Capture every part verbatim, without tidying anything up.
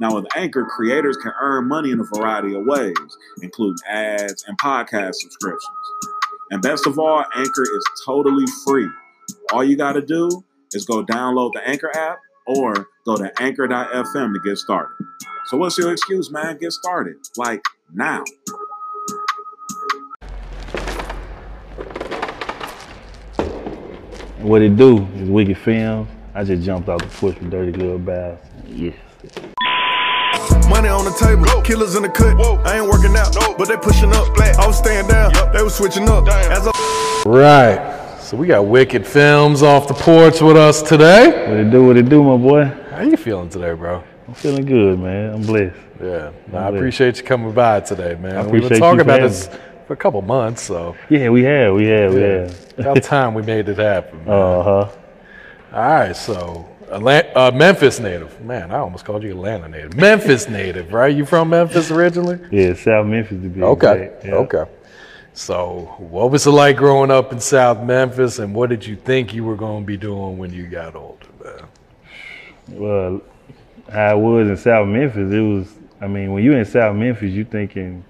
Now, with Anchor, creators can earn money in a variety of ways, including ads and podcast subscriptions. And best of all, Anchor is totally free. All you got to do is go download the Anchor app or go to anchor dot f m to get started. So what's your excuse, man? Get started. Like, now. What it do is Wickid Films. I just jumped off the porch with Dirty Glove Bastard. Yeah. Money on the table, whoa. Killers in the cut. Whoa. I ain't working out, no. But they pushing up. Flat. I was staying down, yep. They was switching up. As a- right, so we got Wickid Films off the porch with us today. What it do, what it do, my boy? How you feeling today, bro? I'm feeling good, man. I'm blessed. Yeah, I'm I blessed. Appreciate you coming by today, man. I appreciate we were talking you about this. For a couple months, so. Yeah, we have, we have, yeah. we have. About time we made it happen, man. Uh-huh. All right, so, Atlanta, uh, Memphis native. Man, I almost called you Atlanta native. Memphis native, right? You from Memphis originally? Yeah, South Memphis to be okay. exact. Yeah. Okay. So, what was it like growing up in South Memphis, and what did you think you were going to be doing when you got older, man? Well, how I was in South Memphis, it was, I mean, when you're in South Memphis, you thinking,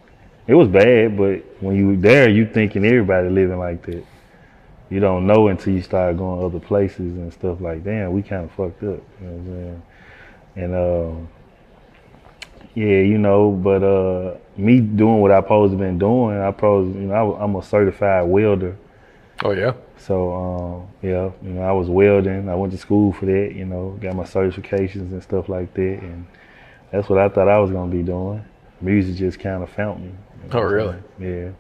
it was bad, but when you were there, you thinking everybody living like that. You don't know until you start going to other places and stuff like, damn, we kind of fucked up, you know what I'm saying? And, um, yeah, you know, but uh, me doing what I supposed to been doing, I probably, you know, I, I'm a certified welder. Oh, yeah? So, um, yeah, you know, I was welding. I went to school for that, you know, got my certifications and stuff like that, and that's what I thought I was going to be doing. Music just kind of found me. Oh, really? Yeah.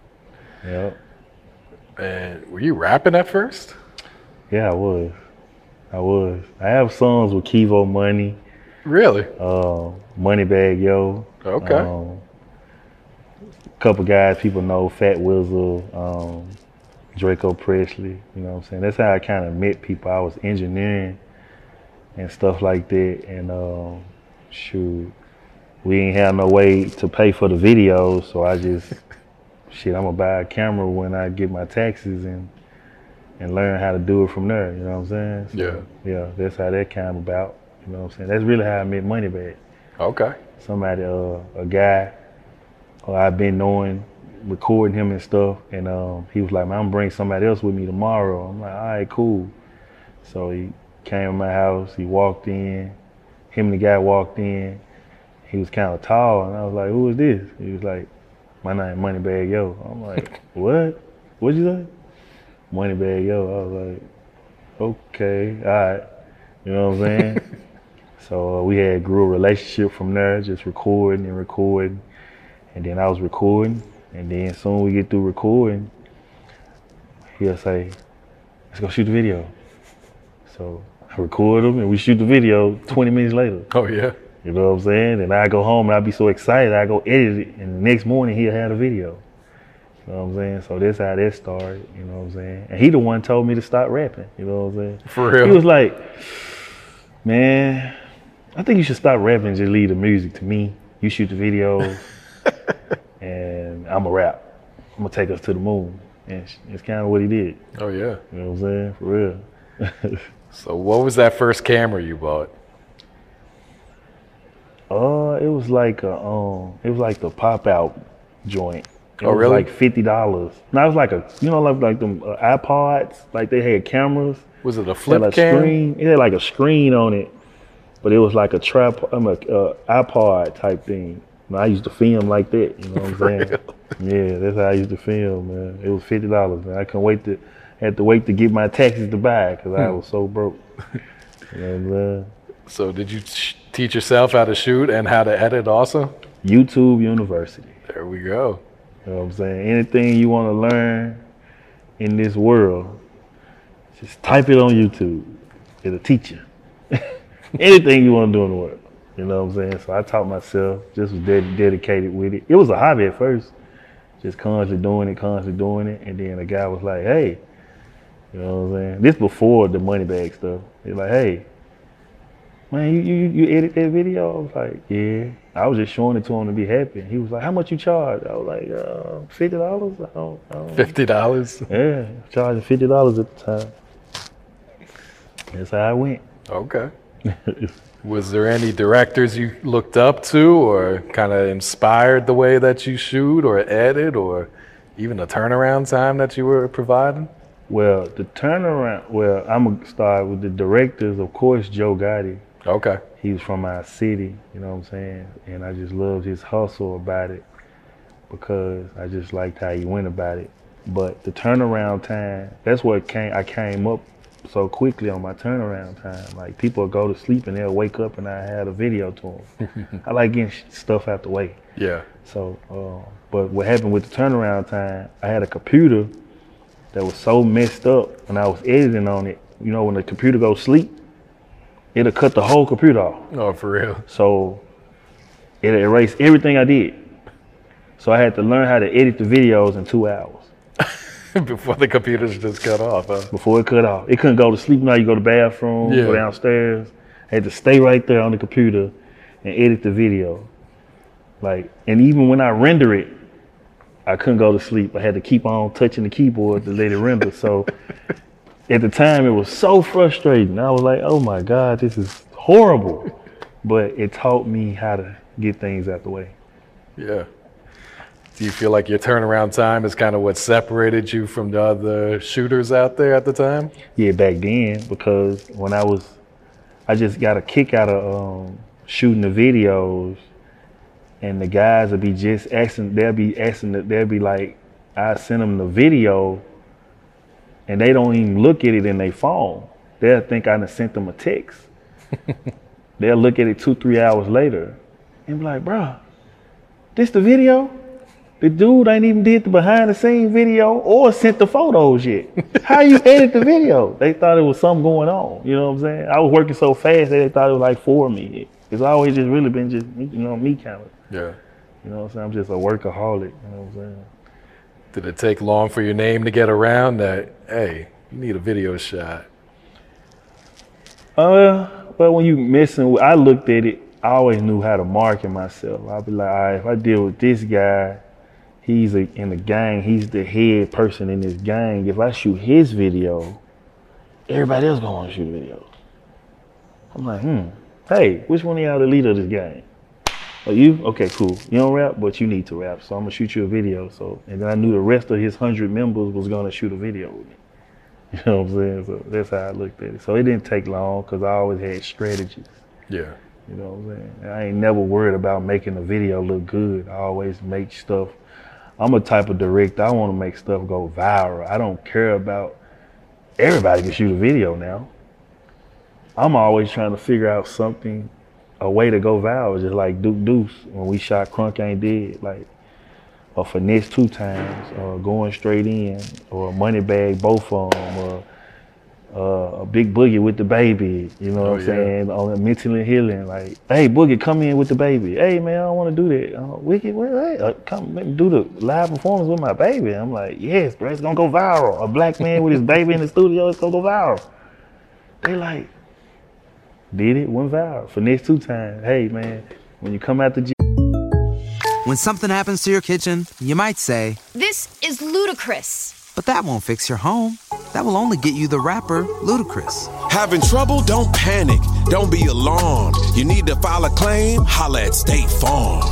Yep. And were you rapping at first? Yeah, I was. I was. I have songs with Kevo Muney. Really? Uh, Moneybagg Yo. Okay. Um, a couple guys people know, Fat Wizzle, um, Draco Presley. You know what I'm saying? That's how I kind of met people. I was engineering and stuff like that. And um, shoot. We ain't have no way to pay for the videos, so I just, shit, I'm gonna buy a camera when I get my taxes and and learn how to do it from there, you know what I'm saying? So, yeah. Yeah, that's how that came about, you know what I'm saying? That's really how I met Moneybagg. Okay. Somebody, uh, a guy uh, I've been knowing, recording him and stuff, and um, he was like, man, I'm gonna bring somebody else with me tomorrow. I'm like, all right, cool. So he came to my house, he walked in, him and the guy walked in. He was kind of tall, and I was like, who is this? He was like, my name Moneybagg Yo. I'm like, what? What'd you say? Moneybagg Yo. I was like, okay, all right. You know what I'm saying? So uh, we had grew a relationship from there, just recording and recording. And then I was recording, and then soon we get through recording, he'll say, let's go shoot the video. So I record him and we shoot the video twenty minutes later. Oh yeah. You know what I'm saying? And I go home and I be so excited, I go edit it, and the next morning he'll have the video. You know what I'm saying? So that's how that started, you know what I'm saying? And he the one told me to stop rapping, you know what I'm saying? For real. He was like, man, I think you should stop rapping and just leave the music to me. You shoot the videos, and I'ma rap. I'ma take us to the moon. And it's kind of what he did. Oh yeah. You know what I'm saying? For real. So what was that first camera you bought? Uh, it was like a, um, it was like the pop-out joint. It oh was really? Like fifty dollars. No, it was like a, you know, like like them uh, iPods. Like they had cameras. Was it a flip it had like cam? Screen. It had like a screen on it, but it was like a tripod, um, a uh, iPod type thing. And I used to film like that. You know what I'm saying? Real? Yeah, that's how I used to film, man. It was fifty dollars, man. I couldn't wait to, had to wait to get my taxes to buy because hmm. I was so broke. You know what I'm saying? So did you sh- teach yourself how to shoot and how to edit also? YouTube University. There we go. You know what I'm saying? Anything you want to learn in this world, just type it on YouTube. It'll teach you. Anything you want to do in the world. You know what I'm saying? So I taught myself, just was ded- dedicated with it. It was a hobby at first, just constantly doing it, constantly doing it. And then the guy was like, hey, you know what I'm saying? This before the Moneybagg stuff. He's like, hey, man, you, you you edit that video? I was like, yeah. I was just showing it to him to be happy. He was like, how much you charge? I was like, uh, fifty dollars? I don't, I don't. fifty dollars? Yeah, charging fifty dollars at the time. That's how I went. Okay. Was there any directors you looked up to or kind of inspired the way that you shoot or edit or even the turnaround time that you were providing? Well, the turnaround, well, I'm going to start with the directors. Of course, Joe Gotti. Okay. He was from our city, you know what I'm saying? And I just loved his hustle about it because I just liked how he went about it. But the turnaround time, that's what came, I came up so quickly on my turnaround time. Like people would go to sleep and they'll wake up and I had a video to them. I like getting stuff out the way. Yeah. So, uh, but what happened with the turnaround time, I had a computer that was so messed up when I was editing on it. You know, when the computer goes sleep, it'll cut the whole computer off. Oh, for real? So it'll erase everything I did. So I had to learn how to edit the videos in two hours. Before the computers just cut off, huh? Before it cut off. It couldn't go to sleep now. You go to the bathroom, yeah. Go downstairs. I had to stay right there on the computer and edit the video. Like, and even when I render it, I couldn't go to sleep. I had to keep on touching the keyboard to let it render. So at the time, it was so frustrating. I was like, oh my God, this is horrible. But it taught me how to get things out the way. Yeah. Do you feel like your turnaround time is kind of what separated you from the other shooters out there at the time? Yeah, back then, because when I was, I just got a kick out of um, shooting the videos, and the guys would be just asking, they'll be asking, they'll be like, I sent them the video, and they don't even look at it in their phone. They'll think I done sent them a text. They'll look at it two, three hours later and be like, bro, this the video? The dude ain't even did the behind the scenes video or sent the photos yet. How you edit the video? They thought it was something going on. You know what I'm saying? I was working so fast that they thought it was like for me. It's always just really been just, you know, me kind of. Yeah. You know what I'm saying? I'm just a workaholic. You know what I'm saying? Did it take long for your name to get around that, hey, you need a video shot? Uh, well, when you messing with, I looked at it, I always knew how to market myself. I'd be like, all right, if I deal with this guy, he's a, in the gang, he's the head person in this gang. If I shoot his video, everybody else gonna wanna shoot videos. I'm like, hmm, hey, which one of y'all the leader of this gang? Are you? Okay, cool. You don't rap, but you need to rap, so I'm gonna shoot you a video. So, and then I knew the rest of his hundred members was gonna shoot a video with me. You know what I'm saying? So that's how I looked at it. So it didn't take long because I always had strategies. Yeah. You know what I'm saying? And I ain't never worried about making the video look good. I always make stuff. I'm a type of director. I want to make stuff go viral. I don't care about everybody can shoot a video now. I'm always trying to figure out something, a way to go viral, just like Duke Deuce when we shot Crunk Ain't Dead, like, or Finesse Two Times, or Going Straight In, or Moneybagg, both of them, or uh, a Big Boogie with the baby, you know what oh, I'm yeah. saying, on Mental Healing, like, hey, Boogie, come in with the baby. Hey, man, I don't want to do that. Uh, Wickid, well, hey, uh, come make me do the live performance with my baby. I'm like, yes, bro, it's going to go viral. A black man with his baby in the studio, it's going to go viral. They like, did it, went viral. Finesse Two Times, hey, man, when you come out the gym. When something happens to your kitchen, you might say, this is ludicrous. But that won't fix your home. That will only get you the rapper, Ludacris. Having trouble? Don't panic. Don't be alarmed. You need to file a claim? Holla at State Farm.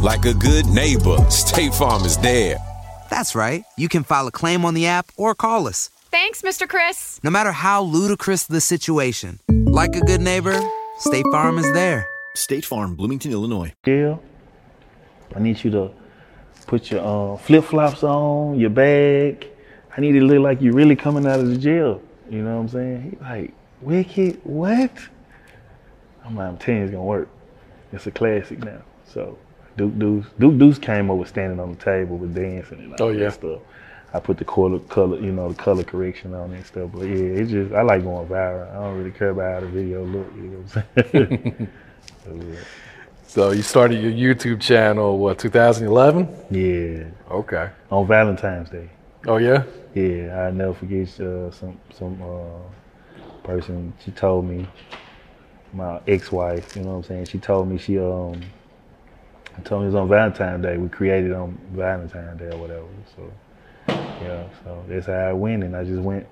Like a good neighbor, State Farm is there. That's right. You can file a claim on the app or call us. Thanks, Mister Chris. No matter how ludicrous the situation, like a good neighbor, State Farm is there. State Farm, Bloomington, Illinois. Yeah. I need you to put your uh, flip-flops on, your bag. I need it to look like you're really coming out of the jail. You know what I'm saying? He like, Wickid, what? I'm like, I'm telling you, it's gonna work. It's a classic now. So Duke Deuce, Duke Deuce came over standing on the table with dancing and all oh, yeah. that stuff. I put the color, color, you know, the color correction on and stuff. But yeah, it's just, I like going viral. I don't really care about how the video look. You know what I'm saying? So, yeah. So you started your YouTube channel, what, two thousand eleven? Yeah. Okay. On Valentine's Day. Oh, yeah? Yeah, I'll never forget uh, some some uh, person, she told me, my ex-wife, you know what I'm saying? She told me she, um, told me it was on Valentine's Day. We created on Valentine's Day or whatever. So, yeah, so that's how I went, and I just went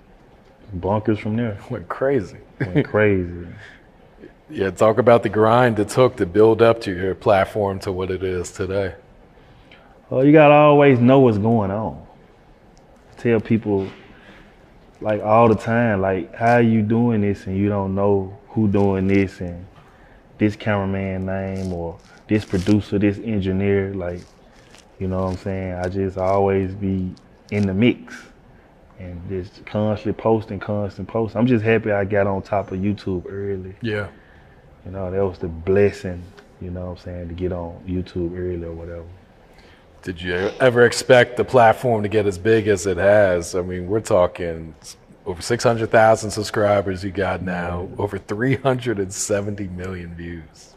bonkers from there. Went crazy. Went crazy. Yeah, talk about the grind it took to build up to your platform to what it is today. Well, you gotta always know what's going on. Tell people, like, all the time, like, how are you doing this and you don't know who doing this and this cameraman name or this producer, this engineer, like, you know what I'm saying? I just always be in the mix and just constantly posting, constantly posting. I'm just happy I got on top of YouTube early. Yeah. You know, that was the blessing, you know what I'm saying, to get on YouTube early or whatever. Did you ever expect the platform to get as big as it has? I mean, we're talking over six hundred thousand subscribers you got now, over three hundred seventy million views.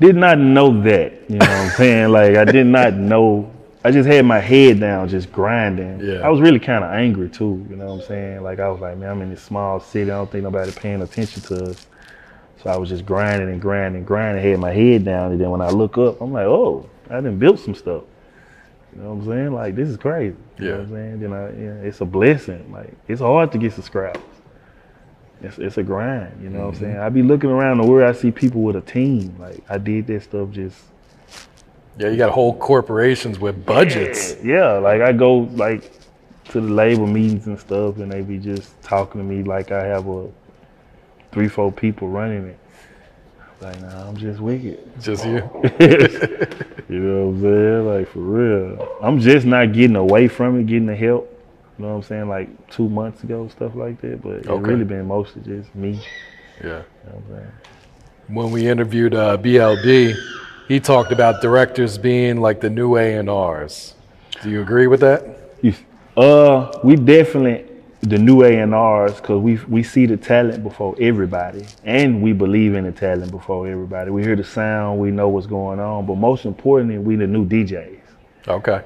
Did not know that, you know what I'm saying? Like, I did not know. I just had my head down, just grinding. Yeah. I was really kind of angry, too, you know what I'm saying? Like, I was like, man, I'm in this small city. I don't think nobody paying attention to us. So I was just grinding and grinding, grinding, had my head down. And then when I look up, I'm like, oh, I done built some stuff. You know what I'm saying? Like, this is crazy. You yeah. know what I'm saying? Then I, yeah, it's a blessing. Like, it's hard to get subscribers. It's it's a grind, you know mm-hmm. what I'm saying? I be looking around the world, I see people with a team. Like, I did that stuff just. Yeah, you got whole corporations with budgets. Yeah, yeah, like, I go, like, to the label meetings and stuff, and they be just talking to me like I have a, three, four people running it. Like, nah, I'm just Wickid. Just you? You know what I'm saying? Like, for real. I'm just not getting away from it, getting the help. You know what I'm saying? Like, two months ago, stuff like that. But okay. It's really been mostly just me. Yeah. You know what I'm saying? When we interviewed uh, B L B, he talked about directors being like the new A and R's. Do you agree with that? Uh, we definitely... the new A and R's, because we we see the talent before everybody, and we believe in the talent before everybody. We hear the sound, we know what's going on, but most importantly, we the new D Js. Okay.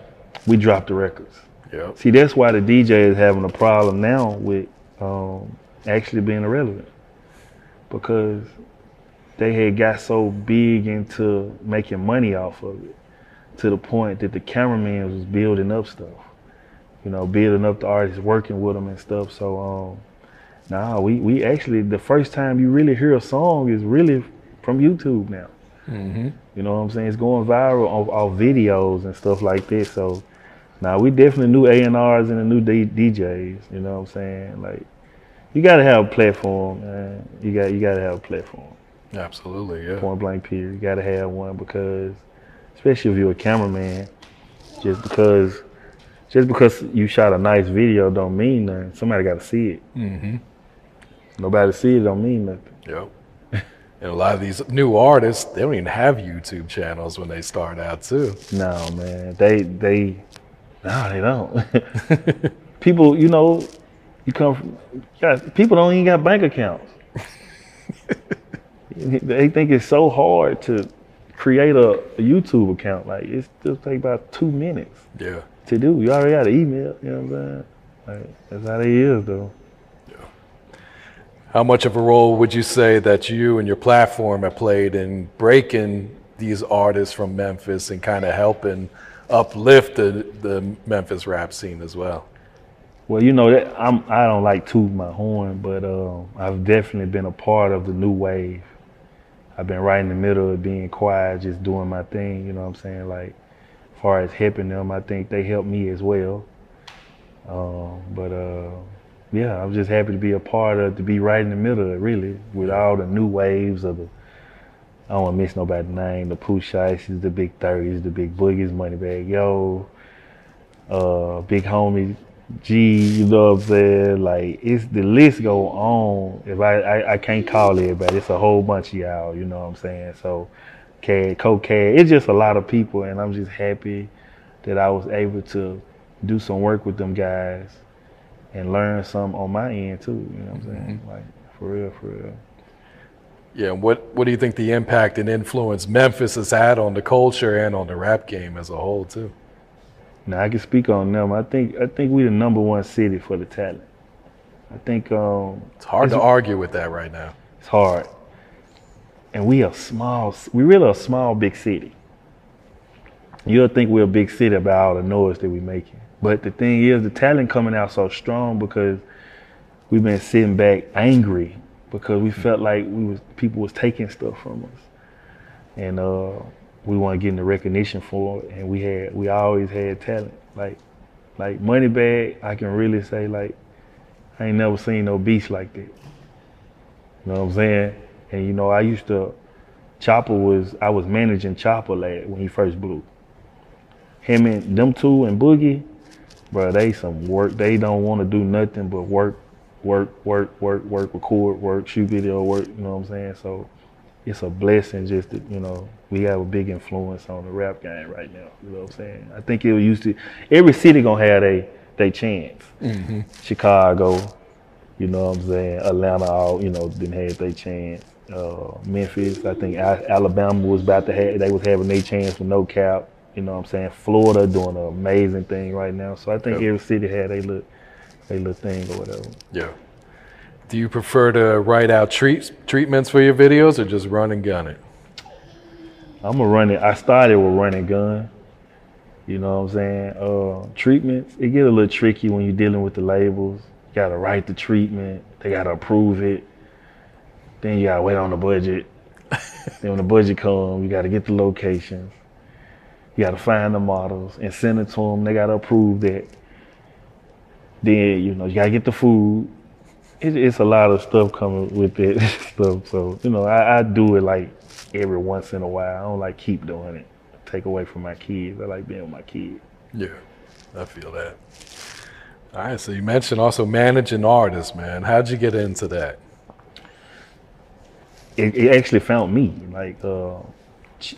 We drop the records. Yeah. See, that's why the D J is having a problem now with um, actually being irrelevant, because they had got so big into making money off of it, to the point that the cameraman was building up stuff. You know, building up the artists, working with them and stuff. So, um, nah, we, we actually, the first time you really hear a song is really from YouTube now. Mm-hmm. You know what I'm saying? It's going viral on, on videos and stuff like this. So, nah, we definitely new A and R's and the new D- DJs. You know what I'm saying? Like, you got to have a platform, man. You got you got to have a platform. Absolutely, yeah. Point blank period. You got to have one because, especially if you're a cameraman, just because... Just because you shot a nice video don't mean nothing. Somebody got to see it. Mm-hmm. Nobody see it don't mean nothing. Yep. And a lot of these new artists, they don't even have YouTube channels when they start out too. No, man. They they no, they don't. People, you know, you come from God, people don't even got bank accounts. They think it's so hard to create a, a YouTube account. Like, it's just take about two minutes. Yeah. To do. You already got an email, you know what I'm saying? Like, that's how they is though. How much of a role would you say that you and your platform have played in breaking these artists from Memphis and kind of helping uplift the, the Memphis rap scene as well? Well, you know, that, I'm, I don't like toot my horn, but um, I've definitely been a part of the new wave. I've been right in the middle of being quiet, just doing my thing, you know what I'm saying? Like, as far as helping them, I think they helped me as well. Um, but... Uh, Yeah, I'm just happy to be a part of, to be right in the middle of it, really, with all the new waves of the, I don't want to miss nobody's name, the Pooh Shiesty, the Big thirties, the Big Boogies, Moneybagg Yo, uh, Big Homies, G, you know what I'm saying? Like, it's, the list go on. If I, I, I can't call everybody, it's a whole bunch of y'all, you know what I'm saying? So, Cad, Co-Cad, it's just a lot of people, and I'm just happy that I was able to do some work with them guys. And learn some on my end too, you know what I'm saying? Mm-hmm. Like, for real, for real. Yeah, what what do you think the impact and influence Memphis has had on the culture and on the rap game as a whole too? Now, I can speak on them. I think I think we're the number one city for the talent. I think um, it's hard to argue with that right now. It's hard, and we are small. We really are a small big city. You'll think we're a big city by all the noise that we're making. But the thing is, the talent coming out so strong because we've been sitting back angry because we felt like we was people was taking stuff from us, and uh, we weren't getting the recognition for it. And we had we always had talent. Like like Moneybagg, I can really say, like, I ain't never seen no beast like that. You know what I'm saying? And you know, I used to Choppa was I was managing Choppa lad when he first blew. Him and them two and Boogie. Bro, they some work. They don't want to do nothing but work, work, work, work, work, record, work, shoot video, work. You know what I'm saying? So it's a blessing just that, you know, we have a big influence on the rap game right now. You know what I'm saying? I think it used to, every city going to have they, they chance. Mm-hmm. Chicago, you know what I'm saying? Atlanta, all, you know, didn't have they chance. Uh, Memphis, I think Alabama was about to have, they was having their chance with no cap. You know what I'm saying? Florida doing an amazing thing right now. So I think yep. every city had a little, a little thing or whatever. Yeah. Do you prefer to write out treats, treatments for your videos or just run and gun it? I'm a run it. I started with run and gun. You know what I'm saying? Uh, treatments, it get a little tricky when you're dealing with the labels. You got to write the treatment. They got to approve it. Then you got to wait on the budget. Then when the budget comes, you got to get the locations. You got to find the models and send it to them. They got to approve that. Then, you know, you got to get the food. It, it's a lot of stuff coming with that stuff. So, you know, I, I do it like every once in a while. I don't like keep doing it. I take away from my kids. I like being with my kids. Yeah, I feel that. All right, so you mentioned also managing artists, man. How'd you get into that? It, it actually found me. Like, uh,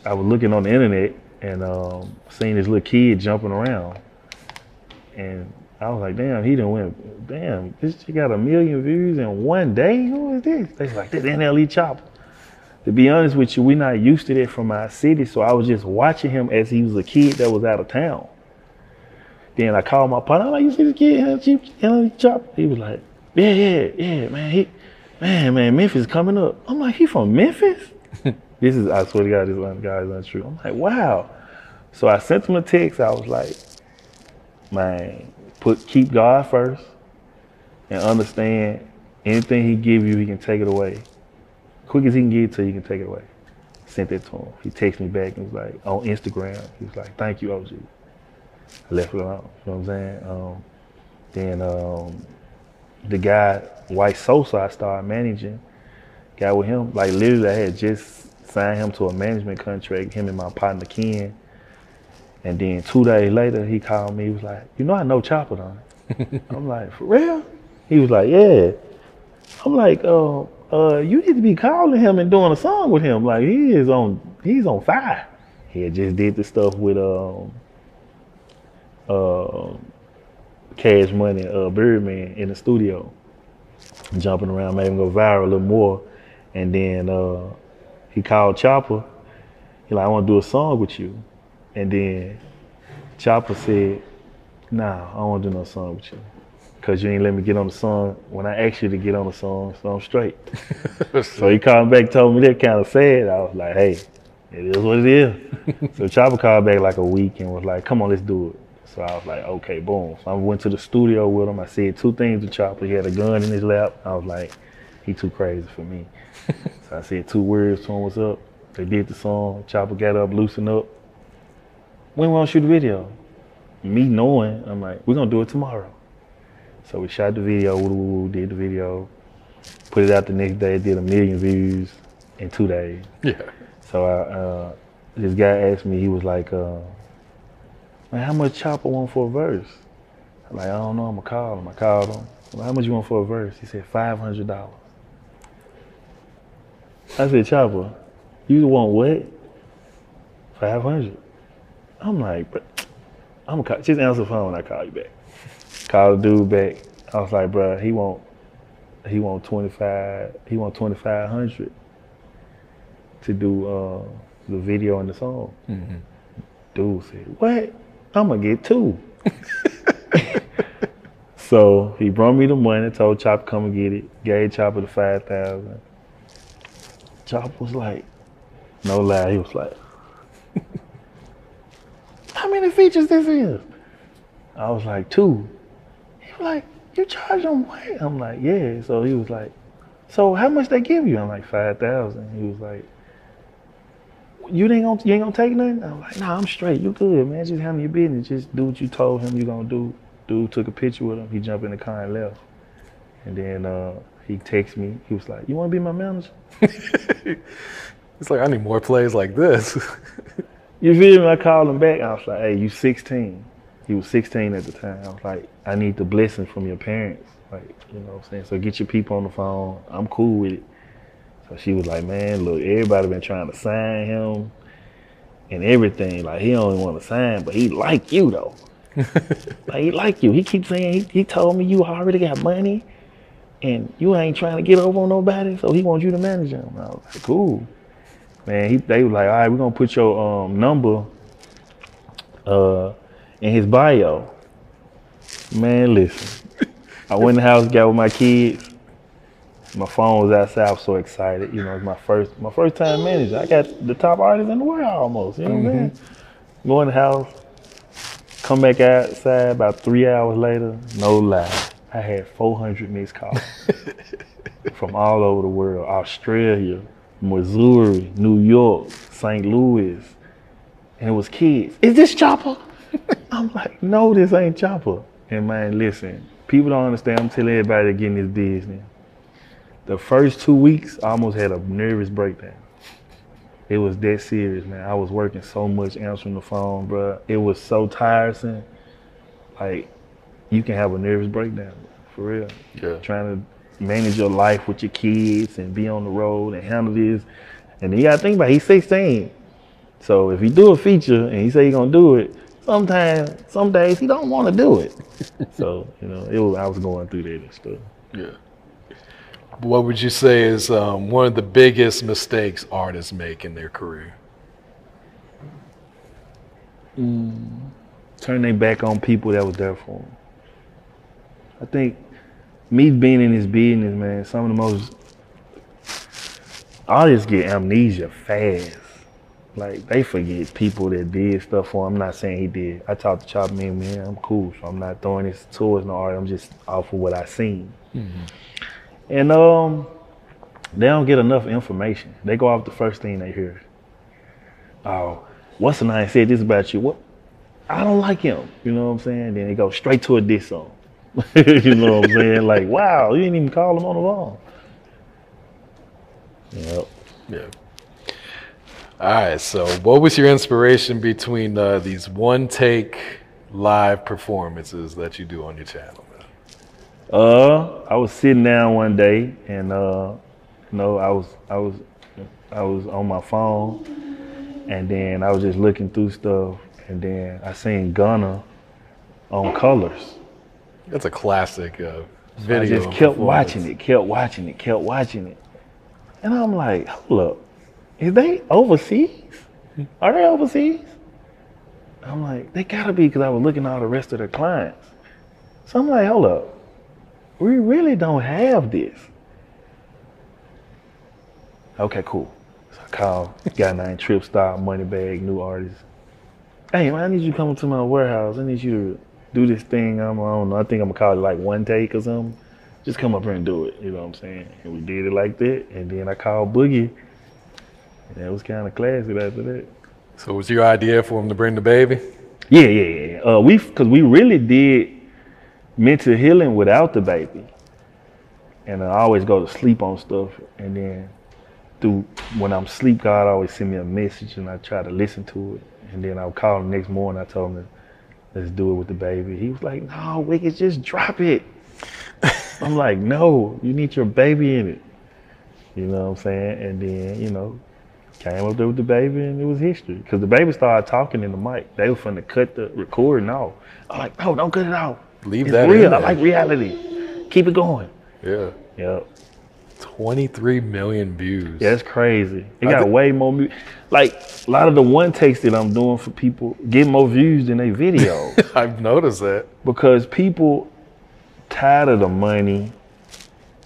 I was looking on the internet. And um, seeing this little kid jumping around, and I was like, "Damn, he done went. Damn, this she got a million views in one day. Who is this?" They was like, "This N L E Choppa." To be honest with you, we're not used to that from our city, so I was just watching him as he was a kid that was out of town. Then I called my partner. I'm like, "You see this kid, N L E Choppa?" He was like, "Yeah, yeah, yeah, man. He, man, man, Memphis coming up." I'm like, "He from Memphis?" This is, I swear to God, this guy is untrue. I'm like, wow. So I sent him a text. I was like, man, put keep God first and understand anything he give you, he can take it away. Quick as he can get to you, he can take it away. I sent that to him. He texted me back and was like, on Instagram, he was like, thank you, O G. I left it alone, you know what I'm saying? Um, then um, the guy, White Sosa, I started managing. Got with him, like literally I had just signed him to a management contract, him and my partner Ken. And then two days later, he called me, he was like, you know I know Choppa, don't I? I'm like, for real? He was like, yeah. I'm like, uh, uh, you need to be calling him and doing a song with him. Like, he is on, he's on fire. He had just did the stuff with um, uh, Cash Money, uh, Birdman in the studio, jumping around, made him go viral a little more. And then uh, he called Choppa. He like, I want to do a song with you. And then Choppa said, nah, I don't want to do no song with you. Cause you ain't let me get on the song when I asked you to get on the song, so I'm straight. So he called back, told me that kind of sad. I was like, hey, it is what it is. So Choppa called back like a week and was like, come on, let's do it. So I was like, okay, boom. So I went to the studio with him. I said two things to Choppa. He had a gun in his lap. I was like, he too crazy for me. So I said two words to him, what's up? They did the song. Choppa got up, loosened up. When we gonna shoot the video? Me knowing, I'm like, we're gonna do it tomorrow. So we shot the video, woo, woo, woo, did the video, put it out the next day, did a million views in two days. Yeah. So I, uh, this guy asked me, he was like, uh, man, how much Choppa want for a verse? I'm like, I don't know, I'm gonna call him. I called him. I'm like, how much you want for a verse? He said, five hundred dollars. I said, Choppa, you want what? five hundred. I'm like, but I'm gonna call, just answer the phone when I call you back. Called the dude back. I was like, bro, he want, he want twenty-five, he want twenty-five hundred to do uh, the video and the song. Mm-hmm. Dude said, what? I'm gonna get two. So he brought me the money, told Choppa come and get it. Gave Choppa the five thousand. Choppa was like, no lie, he was like, how many features this is? I was like, two. He was like, you charge them what? I'm like, yeah. So he was like, so how much they give you? I'm like, five thousand. He was like, you ain't gonna, you ain't gonna take nothing? I'm like, nah, I'm straight. You good, man. Just handle your business. Just do what you told him you gonna do. Dude took a picture with him. He jumped in the car and left. And then uh, he texted me. He was like, you wanna be my manager? It's like, I need more plays like this. You feel me? I called him back. I was like, hey, you sixteen. He was sixteen at the time. I was like, I need the blessing from your parents. Like, you know what I'm saying? So get your people on the phone. I'm cool with it. So she was like, man, look, everybody been trying to sign him and everything. Like, he only want to sign, but he like you, though. Like, he like you. He keeps saying, he, he told me you already got money and you ain't trying to get over on nobody, so he wants you to manage him. I was like, cool. Man, he, they was like, all right, we're going to put your um, number uh, in his bio. Man, listen. I went in the house, got with my kids. My phone was outside. I was so excited. You know, it was my first my first time manager. I got the top artist in the world almost. You know what I'm saying? Go in the house, come back outside about three hours later. No lie. I had four hundred missed calls from all over the world. Australia, Missouri, New York, Saint Louis. And it was kids. Is this Choppa? I'm like, no, this ain't Choppa. And man, listen, people don't understand. I'm telling everybody they're getting this business. The first two weeks, I almost had a nervous breakdown. It was that serious, man. I was working so much answering the phone, bro. It was so tiresome. Like, you can have a nervous breakdown, for real. Yeah. Trying to manage your life with your kids and be on the road and handle this. And then you gotta think about it, he's sixteen. So if he do a feature and he say he gonna do it, Sometimes, some days he don't want to do it. So, you know, it was, I was going through that and stuff. Yeah. What would you say is um, one of the biggest mistakes artists make in their career? Mm, turn their back on people that was there for them. I think me being in this business, man, some of the most artists get amnesia fast. Like, they forget people that did stuff for him. I'm not saying he did. I talked to Choppa, me and man, I'm cool. So I'm not throwing this towards no art. I'm just off of what I seen. Mm-hmm. And um, they don't get enough information. They go off the first thing they hear. Oh, what's the name said this about you? What? I don't like him. You know what I'm saying? Then they go straight to a diss song. You know what I'm saying? Like, wow, you didn't even call him on the phone. Yep. Yeah. All right, so what was your inspiration between uh, these one-take live performances that you do on your channel, man? Uh, I was sitting down one day, and uh, you know, I was I was I was on my phone, and then I was just looking through stuff, and then I seen Gunna on Colors. That's a classic uh, video. So I just kept watching it, kept watching it, kept watching it, and I'm like, hold up, is they overseas? Are they overseas? I'm like, they gotta be, because I was looking at all the rest of their clients. So I'm like, hold up, we really don't have this. Okay, cool. So I called a guy named Trip Style, Moneybagg, new artist. Hey, man, I need you to come to my warehouse. I need you to do this thing. I'm, I don't know, I think I'm gonna call it like one take or something. Just come up here and do it, you know what I'm saying? And we did it like that. And then I called Boogie. And that was kind of classic after that. So was your idea for him to bring the baby? Yeah, yeah, yeah. Uh, we, cause we really did Mental Healing without the baby. And I always go to sleep on stuff. And then through, when I'm asleep, God always send me a message and I try to listen to it. And then I would call him the next morning. I told him, let's do it with the baby. He was like, no, Wickid, just drop it. I'm like, no, you need your baby in it. You know what I'm saying? And then, you know, came up there with the baby and it was history. Because the baby started talking in the mic. They were finna cut the recording off. I'm like, no, don't cut it off. Leave it's that real. In there. I like reality. Keep it going. Yeah. Yep. twenty-three million views. Yeah, that's crazy. It I got th- way more mu- like a lot of the one takes that I'm doing for people get more views than they videos. I've noticed that. Because people tired of the money.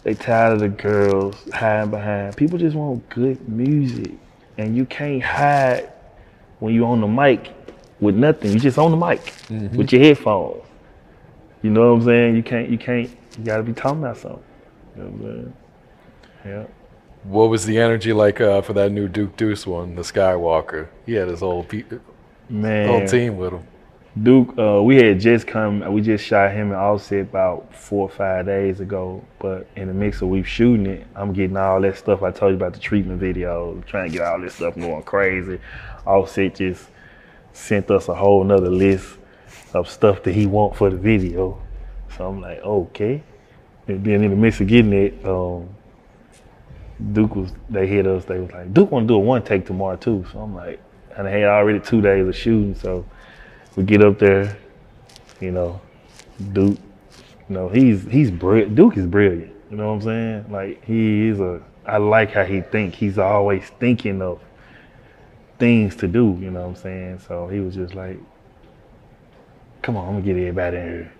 They tired of the girls hiding behind. People just want good music. And you can't hide when you're on the mic with nothing. You're just on the mic mm-hmm. with your headphones. You know what I'm saying? You can't, you can't, you gotta be talking about something. You know what I'm saying? Yeah. What was the energy like uh, for that new Duke Deuce one, the Skywalker? He had his whole, pe- Man, whole team with him. Duke, uh, we had just come, we just shot him in Offset about four or five days ago, but in the mix of we shooting it, I'm getting all that stuff I told you about the treatment video, I'm trying to get all this stuff going crazy. Offset just sent us a whole nother list of stuff that he want for the video. So I'm like, okay. And then in the midst of getting it, um, Duke was, they hit us, they was like, Duke wanna do a one take tomorrow too. So I'm like, and I had already two days of shooting. So we get up there, you know, Duke, you know, he's, he's brilliant. Duke is brilliant, you know what I'm saying? Like he is a, I like how he think. He's always thinking of things to do, you know what I'm saying? So he was just like, come on, I'm gonna get everybody in here.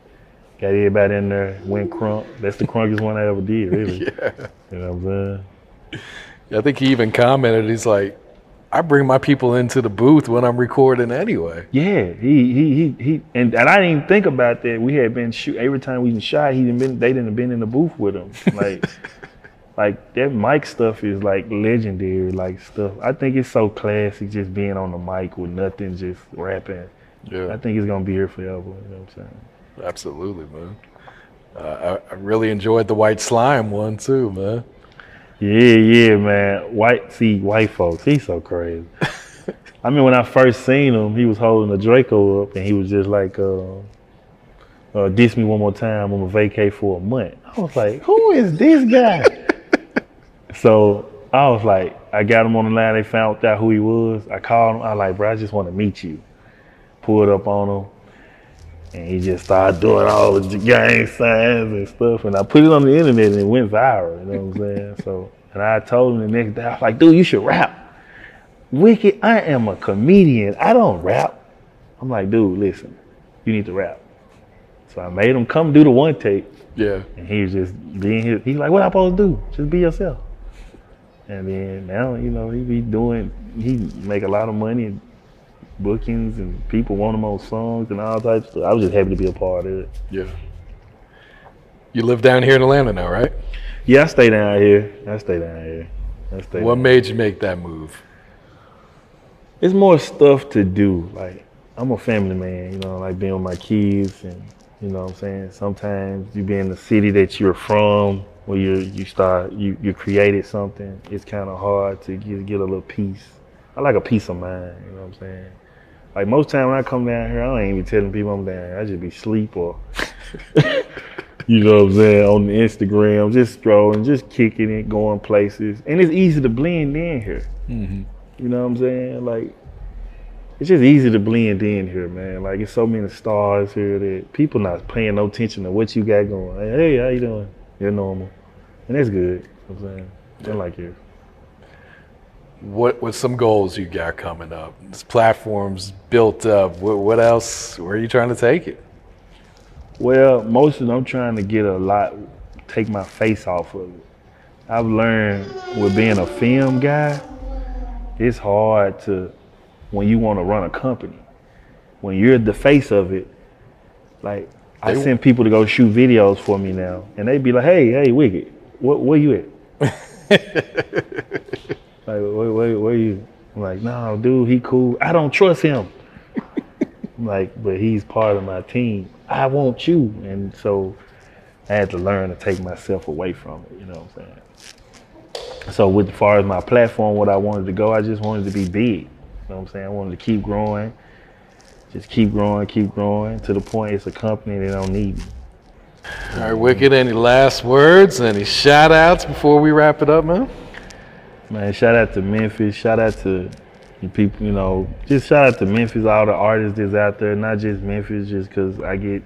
Got everybody in there, went crunk. That's the crunkiest one I ever did, really. Yeah. You know what I'm saying? Yeah, I think he even commented, he's like, I bring my people into the booth when I'm recording anyway. Yeah, he, he, he, he and, and I didn't even think about that. We had been shoot, every time we shot, he didn't been, they didn't been in the booth with him. Like, like that mic stuff is like legendary, like stuff. I think it's so classic, just being on the mic with nothing, just rapping. Yeah. I think it's going to be here forever, you know what I'm saying? Absolutely, man. Uh, I, I really enjoyed the White Slime one too, man. Yeah, yeah, man. White, see, white folks, he's so crazy. I mean, when I first seen him, he was holding a Draco up and he was just like, uh, uh, diss me one more time, I'm going to vacate for a month. I was like, who is this guy? So I was like, I got him on the line, they found out who he was. I called him, I was like, bro, I just want to meet you. Pulled up on him and he just started doing all the gang signs and stuff. And I put it on the internet and it went viral, you know what I'm saying? So, and I told him the next day, I was like, dude, you should rap. Wickid, I am a comedian. I don't rap. I'm like, dude, listen, you need to rap. So I made him come do the one take. Yeah. And he was just being his, he's like, what am I supposed to do? Just be yourself. And then now, you know, he be doing, he make a lot of money and bookings and people want them on songs and all types of stuff. I was just happy to be a part of it. Yeah. You live down here in Atlanta now, right? Yeah, I stay down here. I stay down here. I stay what down made here. You make that move? It's more stuff to do. Like, I'm a family man, you know, like being with my kids and, you know what I'm saying? Sometimes you be in the city that you're from where you you start, you, you created something. It's kind of hard to get, get a little peace. I like a peace of mind, you know what I'm saying? Like most time when I come down here, I ain't even telling people I'm down here. I just be sleep or, You know what I'm saying? On the Instagram, just scrolling, just kicking it, going places. And it's easy to blend in here. Mm-hmm. You know what I'm saying? Like, it's just easy to blend in here, man. Like, it's so many stars here that people not paying no attention to what you got going. Like, hey, how you doing? You're normal. And that's good. You know what I'm saying? They're like you. What what some goals you got coming up? This platform's built up. What, what else? Where are you trying to take it? Well, mostly I'm trying to get a lot, take my face off of it. I've learned with being a film guy, it's hard to, when you want to run a company, when you're the face of it, like I they, send people to go shoot videos for me now, and they be like, hey, hey, Wickid, where, where you at? Like, where, where, where you? I'm like, no, dude, he cool. I don't trust him. I'm like, but he's part of my team. I want you. And so I had to learn to take myself away from it, you know what I'm saying? So with as far as my platform, what I wanted to go, I just wanted to be big. You know what I'm saying? I wanted to keep growing. Just keep growing, keep growing, to the point it's a company that don't need me. All right, Wickid, any last words, any shout outs before we wrap it up, man? Man, shout out to Memphis, shout out to the people, you know, just shout out to Memphis, all the artists that's out there, not just Memphis, just because I get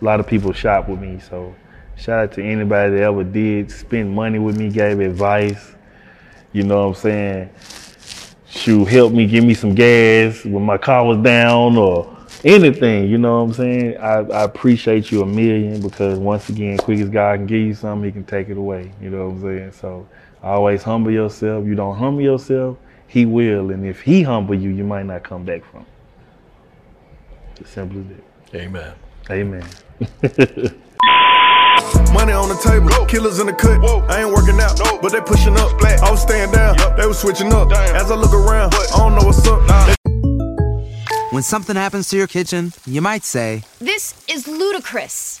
a lot of people shop with me. So shout out to anybody that ever did spend money with me, gave advice, you know what I'm saying? Shoot, helped me, give me some gas when my car was down or anything, you know what I'm saying? I, I appreciate you a million, because once again, quick as God can give you something, he can take it away, you know what I'm saying? So. Always humble yourself. You don't humble yourself, he will. And if he humble you, you might not come back from it. It's simple as that. Amen. Amen. Money on the table, killers in the cut. I ain't working out, but they pushing up. I was staying down, they was switching up. As I look around, I don't know what's up. When something happens to your kitchen, you might say, "This is ludicrous."